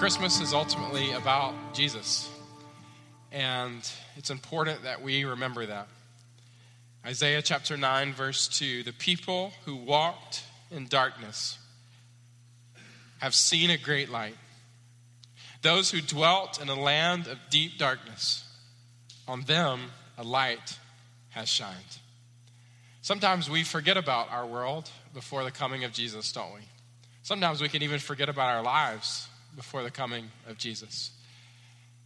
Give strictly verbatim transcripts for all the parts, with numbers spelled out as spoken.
Christmas is ultimately about Jesus, and it's important that we remember that. Isaiah chapter nine, verse two, the people who walked in darkness have seen a great light. Those who dwelt in a land of deep darkness, on them a light has shined. Sometimes we forget about our world before the coming of Jesus, don't we? Sometimes we can even forget about our lives before the coming of Jesus.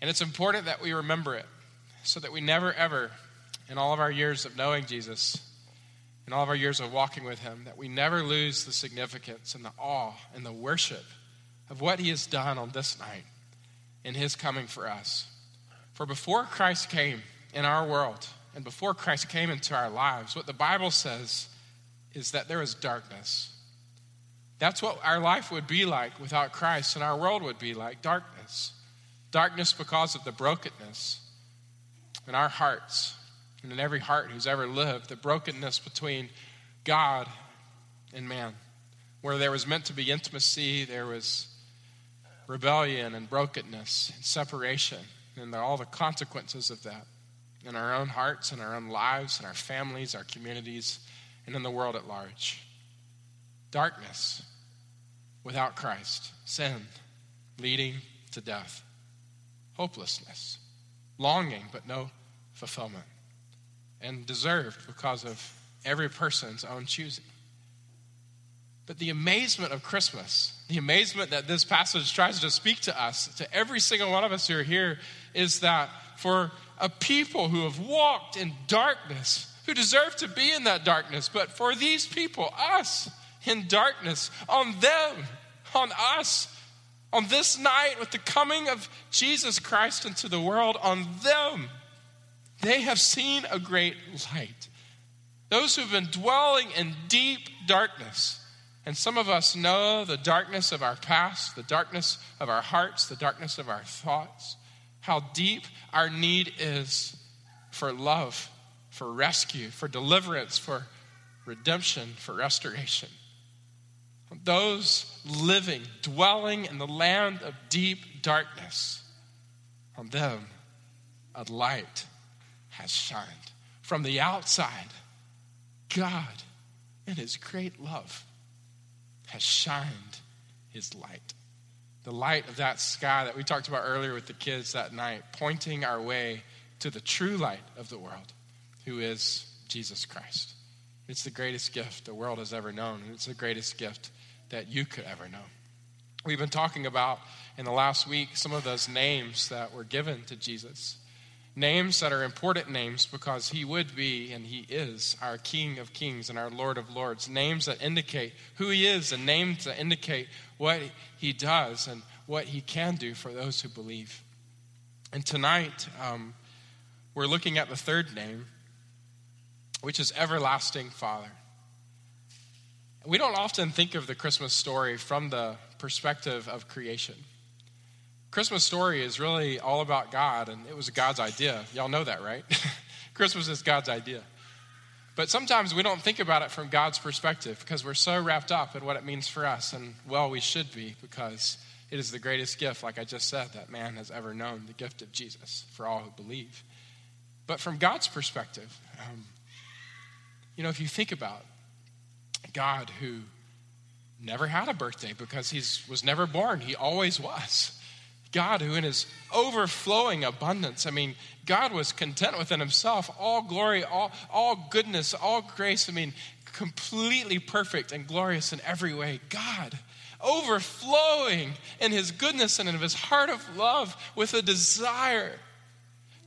And it's important that we remember it so that we never, ever, in all of our years of knowing Jesus, in all of our years of walking with him, that we never lose the significance and the awe and the worship of what he has done on this night in his coming for us. For before Christ came in our world and before Christ came into our lives, what the Bible says is that there is darkness. That's what our life would be like without Christ, and our world would be like darkness. Darkness because of the brokenness in our hearts and in every heart who's ever lived, the brokenness between God and man. Where there was meant to be intimacy, there was rebellion and brokenness and separation and all the consequences of that in our own hearts, in our own lives, in our families, our communities, and in the world at large. Darkness without Christ, sin leading to death, hopelessness, longing but no fulfillment, and deserved because of every person's own choosing. But the amazement of Christmas, the amazement that this passage tries to speak to us, to every single one of us who are here, is that for a people who have walked in darkness, who deserve to be in that darkness, but for these people, us, in darkness, on them, on us, on this night with the coming of Jesus Christ into the world, on them, they have seen a great light. Those who've been dwelling in deep darkness, and some of us know the darkness of our past, the darkness of our hearts, the darkness of our thoughts, how deep our need is for love, for rescue, for deliverance, for redemption, for restoration. Those living, dwelling in the land of deep darkness, on them a light has shined. From the outside, God, in his great love, has shined his light. The light of that sky that we talked about earlier with the kids that night, pointing our way to the true light of the world, who is Jesus Christ. It's the greatest gift the world has ever known, and it's the greatest gift that you could ever know. We've been talking about in the last week some of those names that were given to Jesus, names that are important names because he would be and he is our King of Kings and our Lord of Lords, names that indicate who he is and names that indicate what he does and what he can do for those who believe. And tonight, um, we're looking at the third name, which is Everlasting Father. We don't often think of the Christmas story from the perspective of creation. Christmas story is really all about God, and it was God's idea. Y'all know that, right? Christmas is God's idea. But sometimes we don't think about it from God's perspective because we're so wrapped up in what it means for us, and well, we should be because it is the greatest gift, like I just said, that man has ever known, the gift of Jesus for all who believe. But from God's perspective, um, You know, if you think about God who never had a birthday because he was never born, he always was. God who in his overflowing abundance, I mean, God was content within himself, all glory, all, all goodness, all grace, I mean, completely perfect and glorious in every way. God overflowing in his goodness and in his heart of love with a desire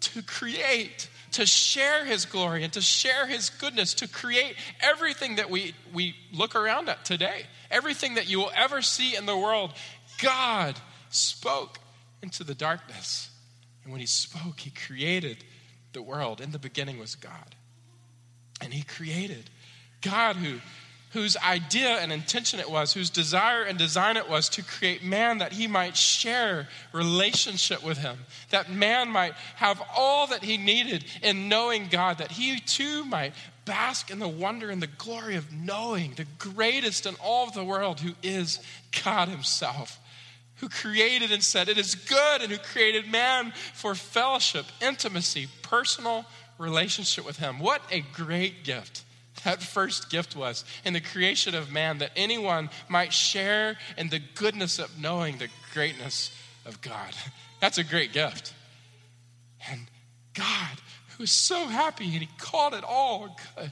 to create, to share his glory and to share his goodness, to create everything that we, we look around at today, everything that you will ever see in the world. God spoke into the darkness. And when he spoke, he created the world. In the beginning was God. And he created God who, whose idea and intention it was, whose desire and design it was to create man that he might share relationship with him, that man might have all that he needed in knowing God, that he too might bask in the wonder and the glory of knowing the greatest in all of the world, who is God himself. who created and said, it is good, and who created man for fellowship, intimacy, personal relationship with him. What a great gift that first gift was in the creation of man, that anyone might share in the goodness of knowing the greatness of God. That's a great gift. And God, who is so happy, and he called it all good.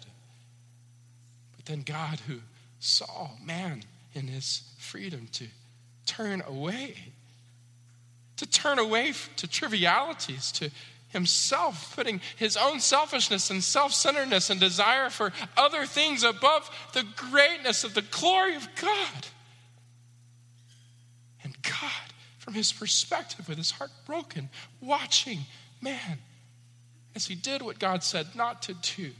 But then God, who saw man in his freedom to turn away, to turn away to trivialities, to himself, putting his own selfishness and self-centeredness and desire for other things above the greatness of the glory of God. And God, from his perspective, with his heart broken, watching man as he did what God said not to do,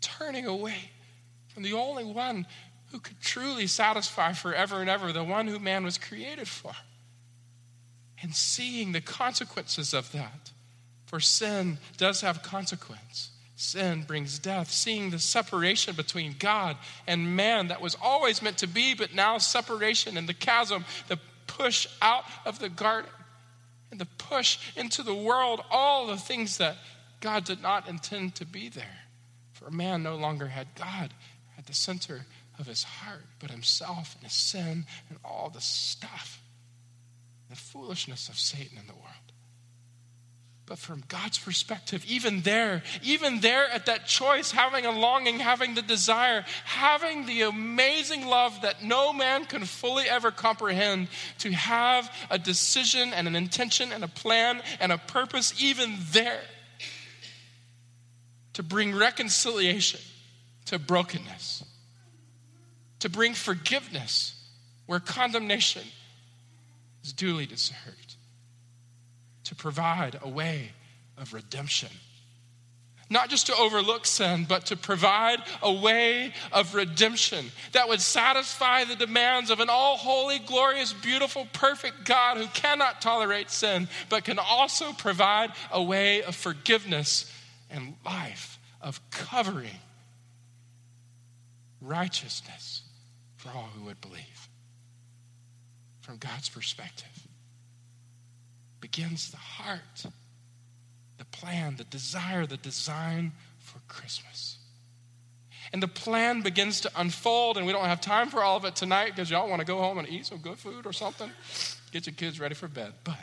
turning away from the only one who could truly satisfy forever and ever, the one who man was created for. And seeing the consequences of that, for sin does have consequence. Sin brings death. Seeing the separation between God and man that was always meant to be, but now separation and the chasm, the push out of the garden and the push into the world, all the things that God did not intend to be there. For man no longer had God at the center of his heart, but himself and his sin and all the stuff, the foolishness of Satan in the world. But from God's perspective, even there, even there at that choice, having a longing, having the desire, having the amazing love that no man can fully ever comprehend, to have a decision and an intention and a plan and a purpose, even there, to bring reconciliation to brokenness, to bring forgiveness where condemnation is duly deserved, to provide a way of redemption. Not just to overlook sin, but to provide a way of redemption that would satisfy the demands of an all-holy, glorious, beautiful, perfect God who cannot tolerate sin, but can also provide a way of forgiveness and life, of covering righteousness for all who would believe. From God's perspective, begins the heart, the plan, the desire, the design for Christmas. And the plan begins to unfold, and we don't have time for all of it tonight because y'all want to go home and eat some good food or something. Get your kids ready for bed. But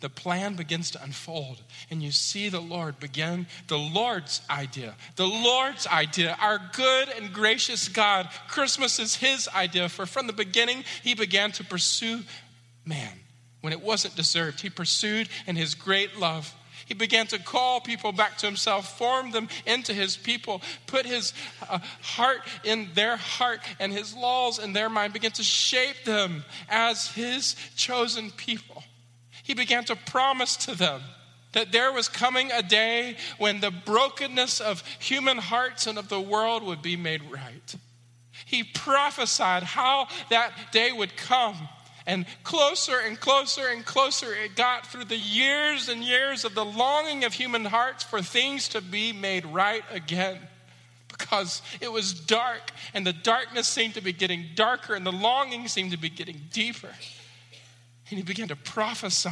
the plan begins to unfold, and you see the Lord begin, the Lord's idea, the Lord's idea, our good and gracious God. Christmas is his idea, for from the beginning, he began to pursue man when it wasn't deserved. He pursued in his great love. He began to call people back to himself, form them into his people, put his uh, heart in their heart and his laws in their mind, began to shape them as his chosen people. He began to promise to them that there was coming a day when the brokenness of human hearts and of the world would be made right. He prophesied how that day would come. And closer and closer and closer it got, through the years and years of the longing of human hearts for things to be made right again. Because it was dark, and the darkness seemed to be getting darker, and the longing seemed to be getting deeper. And he began to prophesy,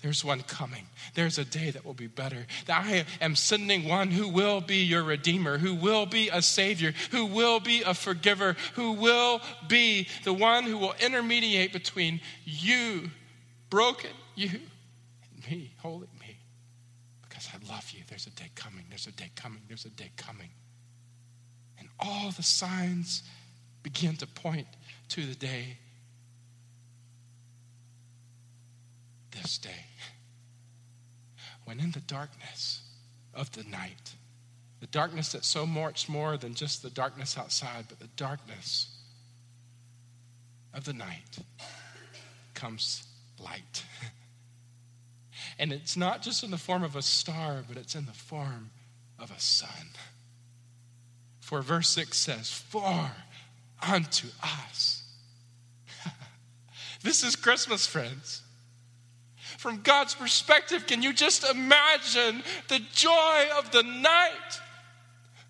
there's one coming. There's a day that will be better. That I am sending one who will be your redeemer, who will be a savior, who will be a forgiver, who will be the one who will intermediate between you, broken you, and me, holy me. Because I love you. There's a day coming. There's a day coming. There's a day coming. And all the signs begin to point to the day. This day, when in the darkness of the night, the darkness that's so much more than just the darkness outside, but the darkness of the night, comes light. And it's not just in the form of a star, but it's in the form of a sun. For verse six says, for unto us. This is Christmas, friends. From God's perspective, can you just imagine the joy of the night?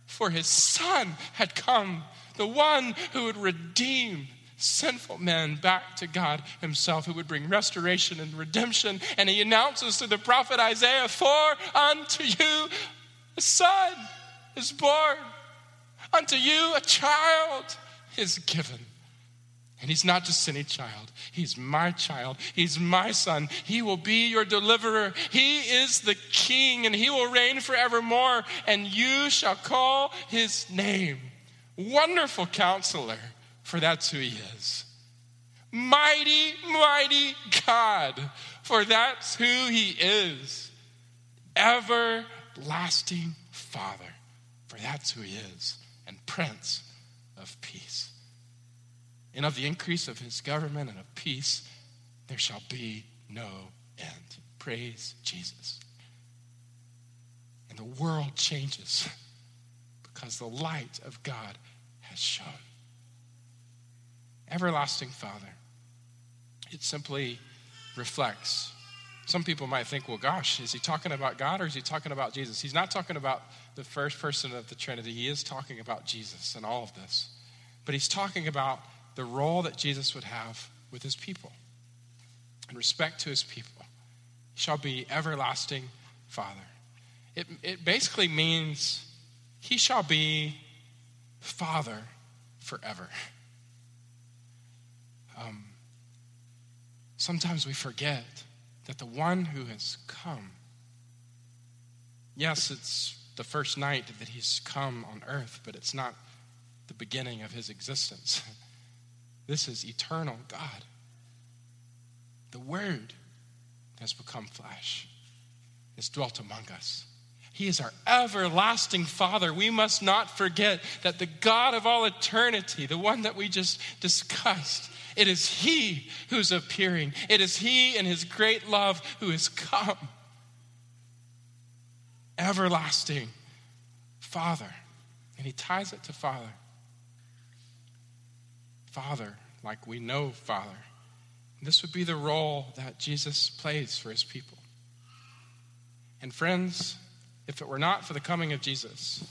For his son had come, the one who would redeem sinful man back to God himself, who would bring restoration and redemption. And he announces through the prophet Isaiah, "For unto you a son is born, unto you a child is given." And he's not just any child. He's my child. He's my son. He will be your deliverer. He is the king, and he will reign forevermore. And you shall call his name Wonderful Counselor, for that's who he is. Mighty, mighty God, for that's who he is. Everlasting Father, for that's who he is. And Prince of Peace. And of the increase of his government and of peace, there shall be no end. Praise Jesus. And the world changes because the light of God has shone. Everlasting Father. It simply reflects. Some people might think, well, gosh, is he talking about God or is he talking about Jesus? He's not talking about the first person of the Trinity. He is talking about Jesus in all of this. But he's talking about the role that Jesus would have with his people. In respect to his people, he shall be everlasting Father. It, it basically means he shall be Father forever. Um, sometimes we forget that the one who has come, yes, it's the first night that he's come on earth, but it's not the beginning of his existence. This is eternal God. The Word has become flesh, has dwelt among us. He is our everlasting Father. We must not forget that the God of all eternity, the one that we just discussed, it is he who's appearing. It is he in his great love who has come. Everlasting Father. And he ties it to Father. Father, like we know Father. And this would be the role that Jesus plays for his people. And friends, if it were not for the coming of Jesus,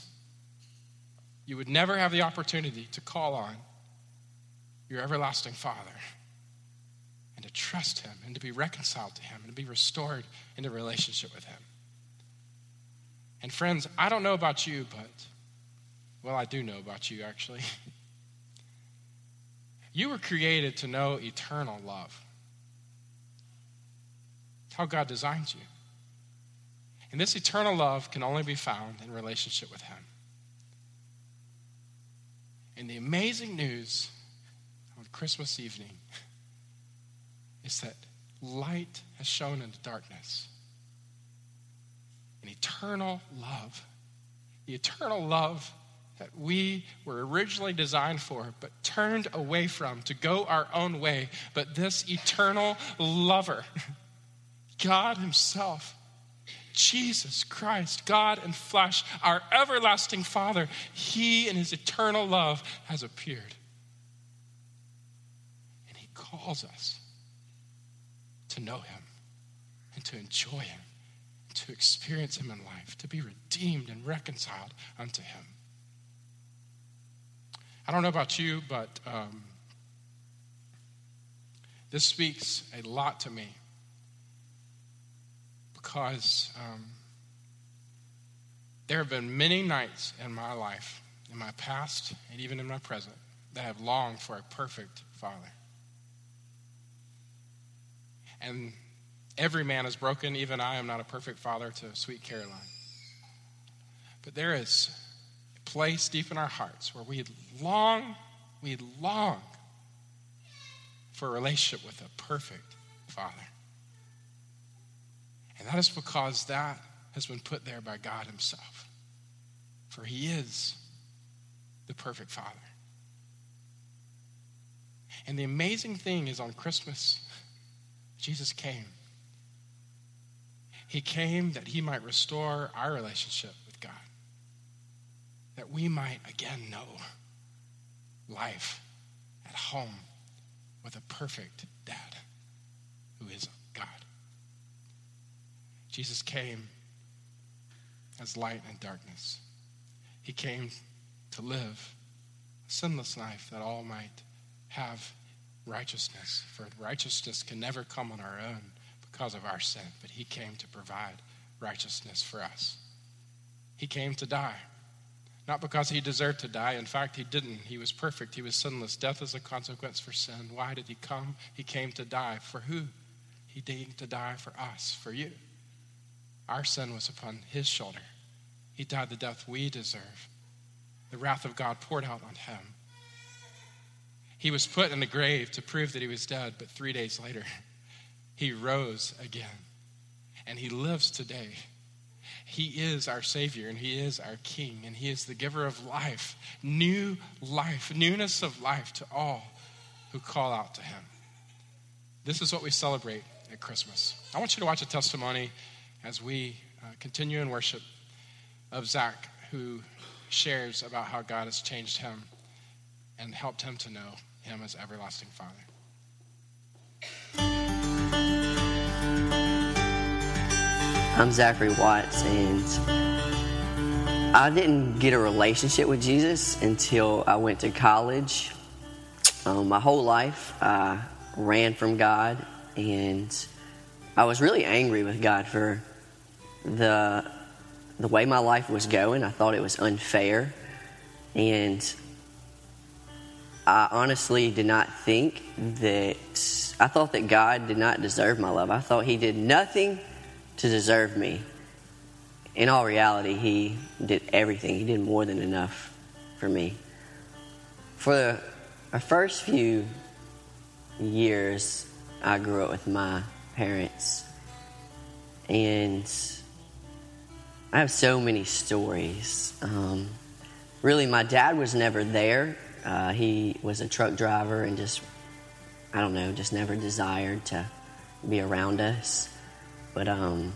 you would never have the opportunity to call on your everlasting Father and to trust him and to be reconciled to him and to be restored into relationship with him. And friends, I don't know about you, but, well, I do know about you actually. You were created to know eternal love. It's how God designed you. And this eternal love can only be found in relationship with him. And the amazing news on Christmas evening is that light has shone into darkness. And eternal love, the eternal love that we were originally designed for, but turned away from to go our own way. But this eternal lover, God himself, Jesus Christ, God in flesh, our everlasting Father, he in his eternal love has appeared. And he calls us to know him and to enjoy him, to experience him in life, to be redeemed and reconciled unto him. I don't know about you, but um, this speaks a lot to me because um, there have been many nights in my life, in my past, and even in my present, that I have longed for a perfect Father. And every man is broken. Even I am not a perfect father to sweet Caroline. But there is place deep in our hearts where we long, we long for a relationship with a perfect Father. And that is because that has been put there by God himself. For he is the perfect Father. And the amazing thing is on Christmas, Jesus came. He came that he might restore our relationship with God, that we might again know life at home with a perfect dad who is God. Jesus came as light in darkness. He came to live a sinless life that all might have righteousness, for righteousness can never come on our own because of our sin, but he came to provide righteousness for us. He came to die, not because he deserved to die. In fact, he didn't. He was perfect. He was sinless. Death is a consequence for sin. Why did he come? He came to die. For who? He came to die for us, for you. Our sin was upon his shoulder. He died the death we deserve. The wrath of God poured out on him. He was put in a grave to prove that he was dead, but three days later, he rose again. And he lives today. He is our Savior, and he is our King, and he is the giver of life, new life, newness of life to all who call out to him. This is what we celebrate at Christmas. I want you to watch a testimony as we uh, continue in worship of Zach, who shares about how God has changed him and helped him to know him as everlasting Father. I'm Zachary Watts, and I didn't get a relationship with Jesus until I went to college. Um, my whole life, I ran from God, and I was really angry with God for the the way my life was going. I thought it was unfair, and I honestly did not think that, I thought that God did not deserve my love. I thought he did nothing to deserve me. In all reality, he did everything. He did more than enough for me. For the, the first few years, I grew up with my parents, and I have so many stories. Um, really, my dad was never there. Uh, he was a truck driver and just, I don't know, just never desired to be around us. But um,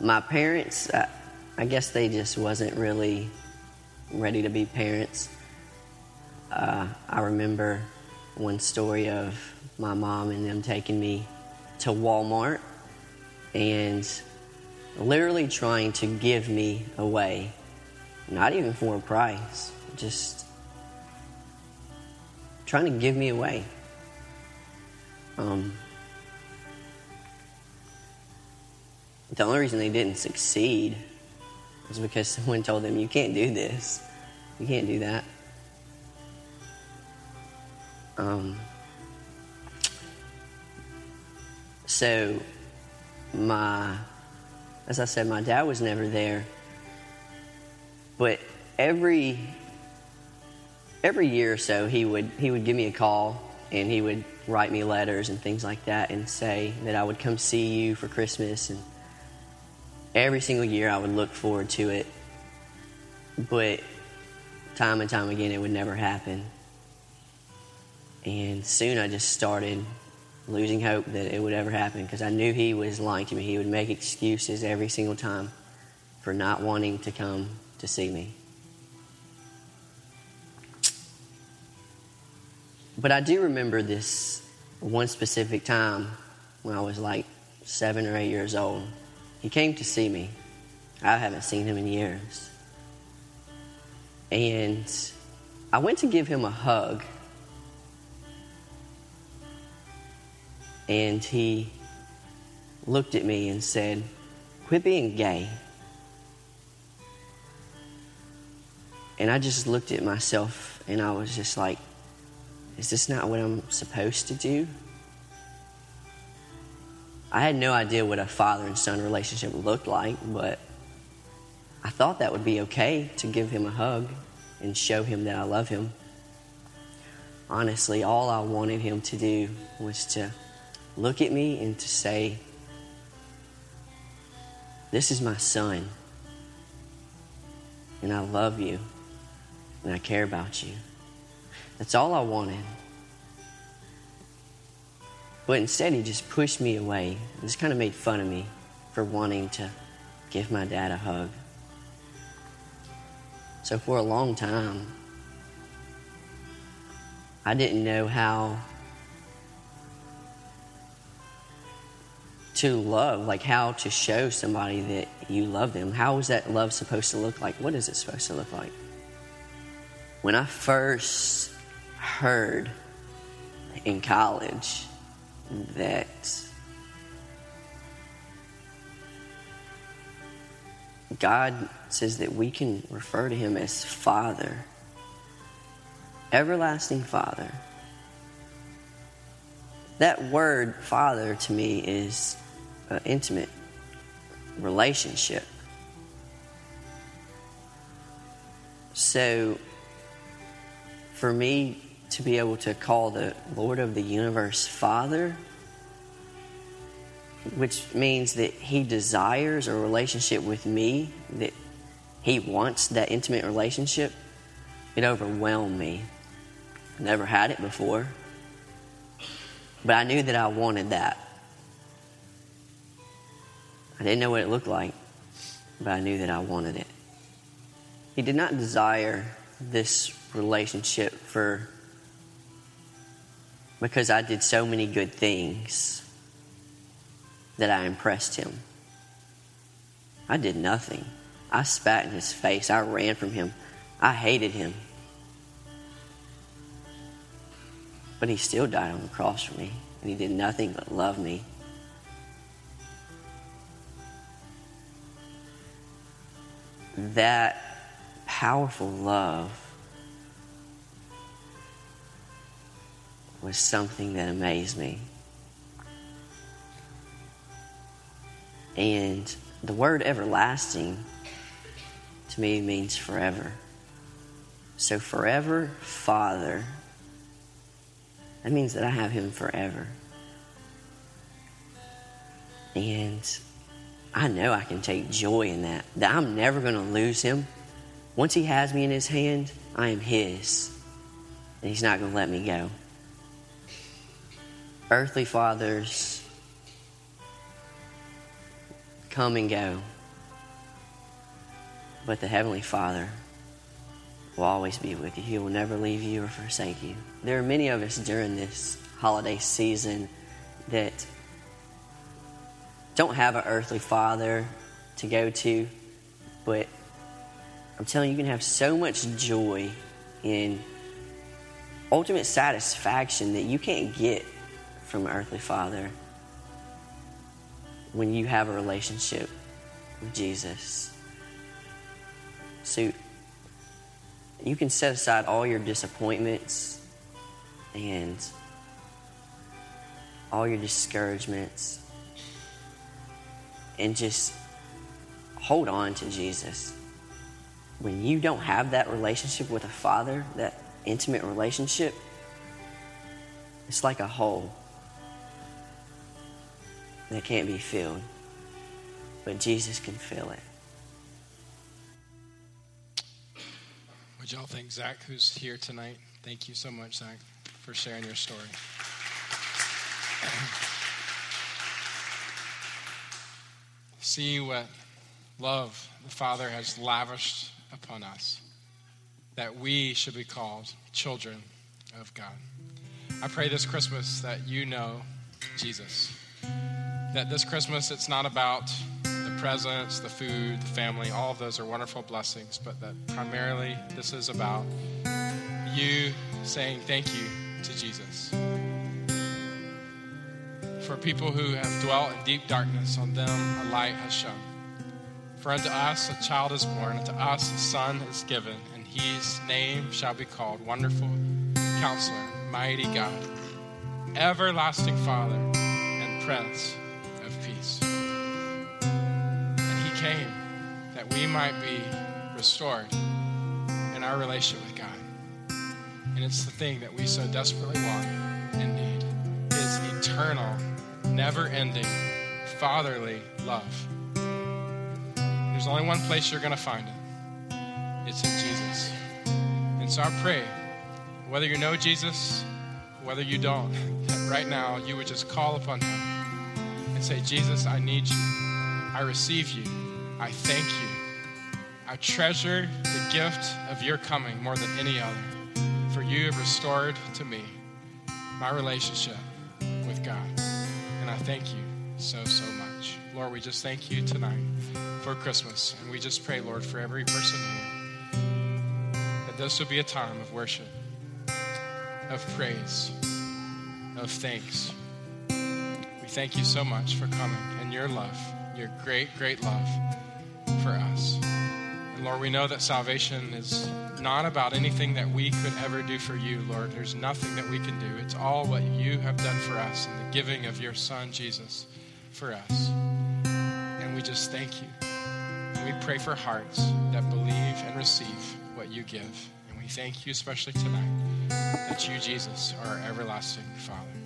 my parents, I, I guess they just wasn't really ready to be parents. Uh, I remember one story of my mom and them taking me to Walmart and literally trying to give me away, not even for a price, just trying to give me away. Um. The only reason they didn't succeed was because someone told them, you can't do this. You can't do that. Um, so, my, as I said, my dad was never there. But every every year or so, he would he would give me a call, and he would write me letters and things like that and say that I would come see you for Christmas. And every single year I would look forward to it, but time and time again it would never happen. And soon I just started losing hope that it would ever happen, because I knew he was lying to me. He would make excuses every single time for not wanting to come to see me. But I do remember this one specific time when I was like seven or eight years old. He came to see me. I haven't seen him in years. And I went to give him a hug. And he looked at me and said, "Quit being gay." And I just looked at myself and I was just like, is this not what I'm supposed to do? I had no idea what a father and son relationship looked like, but I thought that would be okay to give him a hug and show him that I love him. Honestly, all I wanted him to do was to look at me and to say, "This is my son, and I love you, and I care about you." That's all I wanted. But instead, he just pushed me away and just kind of made fun of me for wanting to give my dad a hug. So for a long time, I didn't know how to love, like how to show somebody that you love them. How is that love supposed to look like? What is it supposed to look like? When I first heard in college that God says that we can refer to him as Father, everlasting Father. That word Father to me is an intimate relationship. So for me to be able to call the Lord of the universe Father, which means that he desires a relationship with me, that he wants that intimate relationship, it overwhelmed me. I never had it before, but I knew that I wanted that. I didn't know what it looked like, but I knew that I wanted it. He did not desire this relationship for because I did so many good things that I impressed him. I did nothing. I spat in his face. I ran from him. I hated him. But he still died on the cross for me, and he did nothing but love me. That powerful love was something that amazed me. And the word everlasting to me means forever. So forever, Father, that means that I have him forever. And I know I can take joy in that, that I'm never going to lose him. Once he has me in his hand, I am his, and he's not going to let me go. Earthly fathers come and go, but the Heavenly Father will always be with you. He will never leave you or forsake you. There are many of us during this holiday season that don't have an earthly father to go to, but I'm telling you, you can have so much joy and ultimate satisfaction that you can't get from an earthly father when you have a relationship with Jesus. So you can set aside all your disappointments and all your discouragements and just hold on to Jesus. When you don't have that relationship with a father, that intimate relationship, it's like a hole that can't be filled, but Jesus can fill it. Would y'all thank Zach, who's here tonight? Thank you so much, Zach, for sharing your story. See what love the Father has lavished upon us, that we should be called children of God. I pray this Christmas that you know Jesus. That this Christmas, it's not about the presents, the food, the family. All of those are wonderful blessings, but that primarily this is about you saying thank you to Jesus. For people who have dwelt in deep darkness, on them a light has shone. For unto us a child is born, unto us a son is given, and his name shall be called Wonderful Counselor, Mighty God, Everlasting Father, and Prince of Peace. And he came that we might be restored in our relationship with God. And it's the thing that we so desperately want and need, is eternal, never-ending, fatherly love. There's only one place you're going to find it. It's in Jesus. And so I pray, whether you know Jesus, whether you don't, that right now you would just call upon him and say, Jesus, I need you. I receive you. I thank you. I treasure the gift of your coming more than any other, for you have restored to me my relationship with God. And I thank you so, so much. Lord, we just thank you tonight for Christmas. And we just pray, Lord, for every person here, that this would be a time of worship, of praise, of thanks. We thank you so much for coming and your love, your great, great love for us. And Lord, we know that salvation is not about anything that we could ever do for you, Lord. There's nothing that we can do. It's all what you have done for us in the giving of your son, Jesus, for us. And we just thank you. And we pray for hearts that believe and receive what you give. And we thank you especially tonight that you, Jesus, are our everlasting Father.